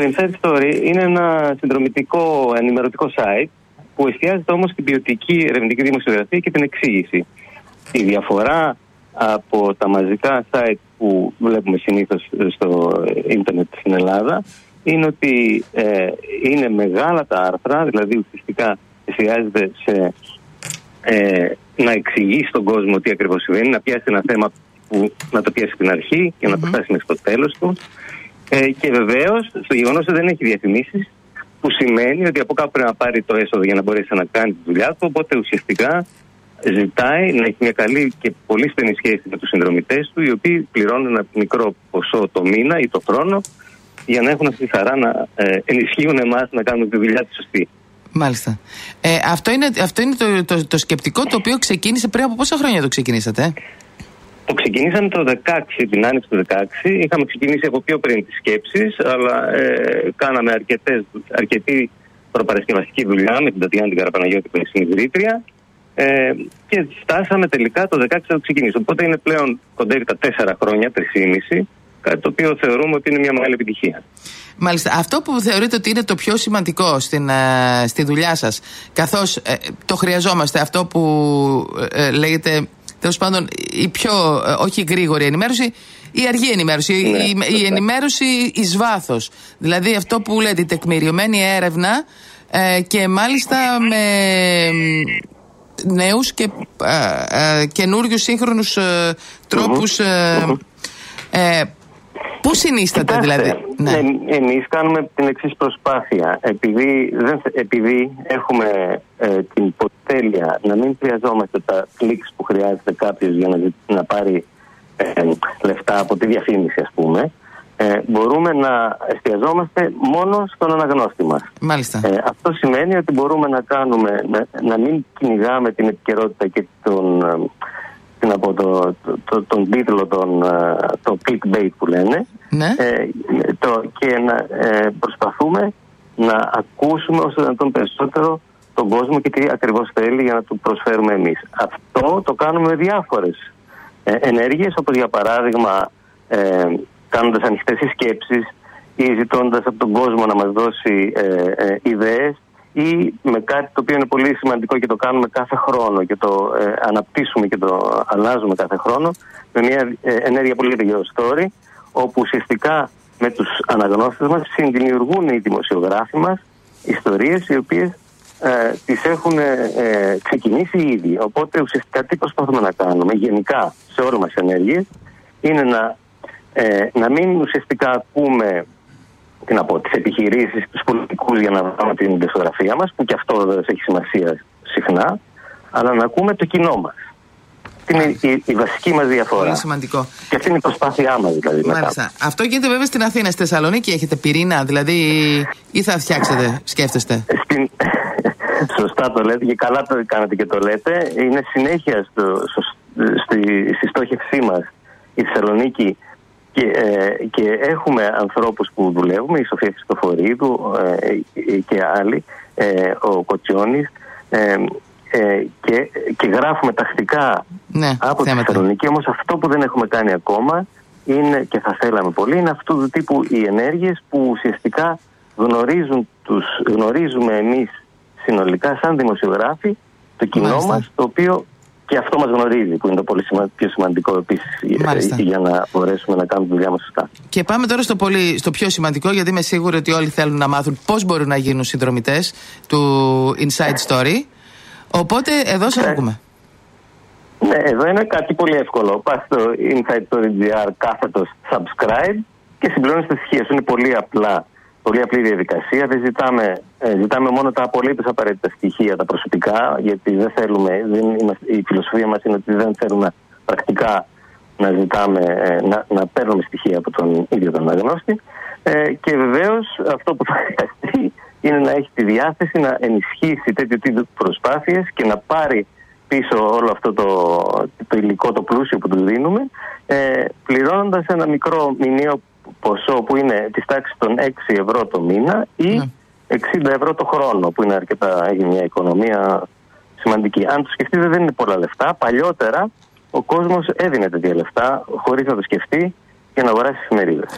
Το Insider Story είναι ένα συνδρομητικό ενημερωτικό site που εστιάζεται όμως στην ποιοτική ερευνητική δημοσιογραφία και την εξήγηση. Η διαφορά από τα μαζικά site που βλέπουμε συνήθως στο ίντερνετ στην Ελλάδα είναι ότι είναι μεγάλα τα άρθρα, δηλαδή ουσιαστικά εστιάζεται σε να εξηγήσει στον κόσμο τι ακριβώς συμβαίνει, να πιάσει ένα θέμα που να το πιάσει στην αρχή και να το φτάσει μέχρι το τέλος του. Και βεβαίως στο γεγονός ότι δεν έχει διαφημίσεις, που σημαίνει ότι από κάπου πρέπει να πάρει το έσοδο για να μπορέσει να κάνει τη δουλειά του. Οπότε ουσιαστικά ζητάει να έχει μια καλή και πολύ στενή σχέση με τους συνδρομητές του, οι οποίοι πληρώνουν ένα μικρό ποσό το μήνα ή το χρόνο για να έχουν αυτή τη χαρά να ενισχύουν εμάς να κάνουμε τη δουλειά τη σωστή. Μάλιστα. Αυτό είναι το σκεπτικό το οποίο ξεκίνησε πριν από πόσα χρόνια το ξεκινήσατε, Το ξεκινήσαμε το 2016, την άνοιξη του 2016. Είχαμε ξεκινήσει από πιο πριν τις σκέψεις, αλλά κάναμε αρκετή προπαρασκευαστική δουλειά με την Τατιάνα Καραπαναγιώτη, που είναι συνειδητρία. Και φτάσαμε τελικά το 2016 να το ξεκινήσουμε. Οπότε είναι πλέον κοντεύει τα 4 χρόνια, 3,5. Κάτι το οποίο θεωρούμε ότι είναι μια μεγάλη επιτυχία. Μάλιστα. Αυτό που θεωρείτε ότι είναι το πιο σημαντικό στη δουλειά σας, καθώς το χρειαζόμαστε, αυτό που λέγεται, τέλος πάντων, η πιο, όχι η γρήγορη ενημέρωση, η αργή ενημέρωση, ναι, η ενημέρωση εις βάθος. Δηλαδή αυτό που λέτε, η τεκμηριωμένη έρευνα και μάλιστα με νέους και καινούριους σύγχρονους τρόπους. Πού συνίσταται δηλαδή? Ναι. Εμείς κάνουμε την εξής προσπάθεια. Επειδή έχουμε την υποτέλεια να μην χρειαζόμαστε τα κλικς που χρειάζεται κάποιος για να πάρει λεφτά από τη διαφήμιση, ας πούμε, μπορούμε να εστιαζόμαστε μόνο στον αναγνώστη μας. Μάλιστα. Αυτό σημαίνει ότι μπορούμε να κάνουμε, να μην κυνηγάμε την επικαιρότητα και τον τίτλο, το clickbait που λένε, ναι, και να προσπαθούμε να ακούσουμε όσο δυνατόν περισσότερο τον κόσμο και τι ακριβώς θέλει για να του προσφέρουμε εμείς. Αυτό το κάνουμε με διάφορες ενέργειες, όπως για παράδειγμα κάνοντας ανοιχτές συσκέψεις ή ζητώντας από τον κόσμο να μας δώσει ιδέες, ή με κάτι το οποίο είναι πολύ σημαντικό και το κάνουμε κάθε χρόνο και το αναπτύσσουμε και το αλλάζουμε κάθε χρόνο, με μια ενέργεια που λέγεται Story, όπου ουσιαστικά με τους αναγνώστες μας συντημιουργούν οι δημοσιογράφοι μας ιστορίες οι οποίες τις έχουν ξεκινήσει ήδη. Οπότε ουσιαστικά τι προσπαθούμε να κάνουμε γενικά σε όλες μας ενέργειες είναι να μην ουσιαστικά ακούμε τις επιχειρήσεις, τους πολιτικούς για να βγάλουμε την δημοσιογραφία μας, που και αυτό βέβαια έχει σημασία συχνά, αλλά να ακούμε το κοινό μας. Αυτή είναι η βασική μας διαφορά. Είναι σημαντικό. Και αυτή είναι η προσπάθειά μας, δηλαδή. Μάλιστα. Αυτό γίνεται βέβαια στην Αθήνα. Στη Θεσσαλονίκη έχετε πυρήνα, δηλαδή, ή θα φτιάξετε, σκέφτεστε? Σωστά το λέτε και καλά το κάνατε και το λέτε. Είναι συνέχεια στη στόχευσή μας η Θεσσαλονίκη. Και έχουμε ανθρώπους που δουλεύουμε, η Σοφία Χριστοφορίδου και άλλοι, ο Κοτζόνης, και γράφουμε τακτικά, ναι, από τη Θεσσαλονίκη. Όμως αυτό που δεν έχουμε κάνει ακόμα είναι, και θα θέλαμε πολύ, είναι αυτού του τύπου οι ενέργειες που ουσιαστικά γνωρίζουμε εμείς συνολικά σαν δημοσιογράφοι το κοινό, μάλιστα, μας, το οποίο και αυτό μας γνωρίζει, που είναι το πολύ πιο σημαντικό επίσης, μάλιστα, για να μπορέσουμε να κάνουμε τη δουλειά μας σωστά. Και πάμε τώρα στο πιο σημαντικό, γιατί είμαι σίγουρη ότι όλοι θέλουν να μάθουν πώς μπορούν να γίνουν συνδρομητές του Inside Story. Οπότε εδώ σας ακούμε. Ναι, εδώ είναι κάτι πολύ εύκολο. Πας στο insidestory.gr /subscribe και συμπληρώνεις τις στοιχεία σου. Είναι πολύ απλή διαδικασία. Δεν ζητάμε μόνο τα απολύτως απαραίτητα στοιχεία, τα προσωπικά, γιατί δεν θέλουμε, η φιλοσοφία μας είναι ότι δεν θέλουμε πρακτικά να ζητάμε, να παίρνουμε στοιχεία από τον ίδιο τον αναγνώστη. Και βεβαίως αυτό που θα χρειαστεί είναι να έχει τη διάθεση να ενισχύσει τέτοιου τύπου προσπάθειες και να πάρει πίσω όλο αυτό το υλικό, το πλούσιο που του δίνουμε, πληρώνοντας ένα μικρό μηνιαίο ποσό που είναι της τάξης των 6 ευρώ το μήνα ή 60 ευρώ το χρόνο, που είναι έχει μια οικονομία σημαντική. Αν το σκεφτείτε, δεν είναι πολλά λεφτά. Παλιότερα ο κόσμος έδινε τέτοια λεφτά χωρίς να το σκεφτεί για να αγοράσει εφημερίδες.